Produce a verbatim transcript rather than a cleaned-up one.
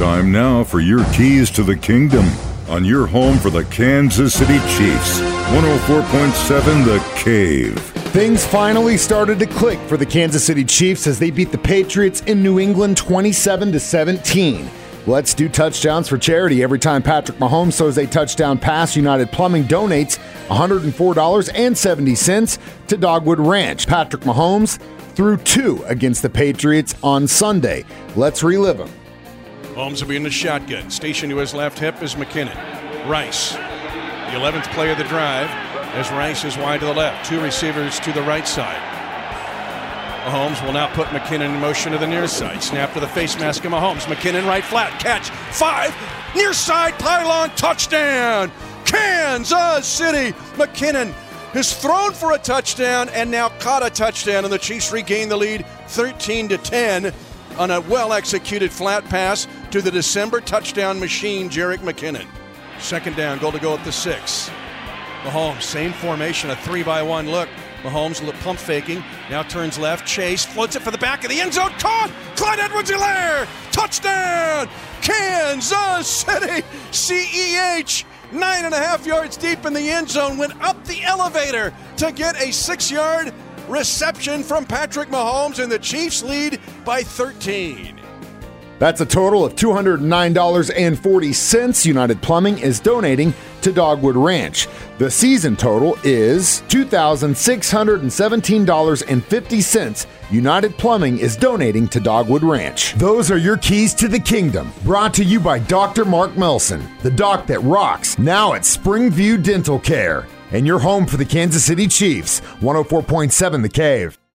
Time now for your Keys to the Kingdom on your home for the Kansas City Chiefs. one oh four point seven The Cave. Things finally started to click for the Kansas City Chiefs as they beat the Patriots in New England twenty-seven to seventeen. Let's do touchdowns for charity. Every time Patrick Mahomes throws a touchdown pass, United Plumbing donates one hundred four dollars and seventy cents to Dogwood Ranch. Patrick Mahomes threw two against the Patriots on Sunday. Let's relive them. Mahomes will be in the shotgun. Stationed to his left hip is McKinnon. Rice, the eleventh play of the drive, as Rice is wide to the left. Two receivers to the right side. Mahomes will now put McKinnon in motion to the near side. Snap to the face mask of Mahomes. McKinnon right flat. Catch. Five. Near side pylon. Touchdown. Kansas City. McKinnon has thrown for a touchdown and now caught a touchdown, and the Chiefs regain the lead thirteen to ten on a well-executed flat pass to the December touchdown machine, Jerick McKinnon. Second down, goal to go at the six. Mahomes, same formation, a three by one look. Mahomes pump faking, now turns left, Chase, floats it for the back of the end zone, caught! Clyde Edwards-Helaire! Touchdown! Kansas City! C E H! Nine and a half yards deep in the end zone, went up the elevator to get a six-yard reception from Patrick Mahomes, and the Chiefs lead by thirteen. That's a total of two hundred nine dollars and forty cents United Plumbing is donating to Dogwood Ranch. The season total is two thousand six hundred seventeen dollars and fifty cents United Plumbing is donating to Dogwood Ranch. Those are your Keys to the Kingdom, brought to you by Doctor Mark Melson, the doc that rocks, now at Springview Dental Care, and your home for the Kansas City Chiefs. one oh four point seven The Cave.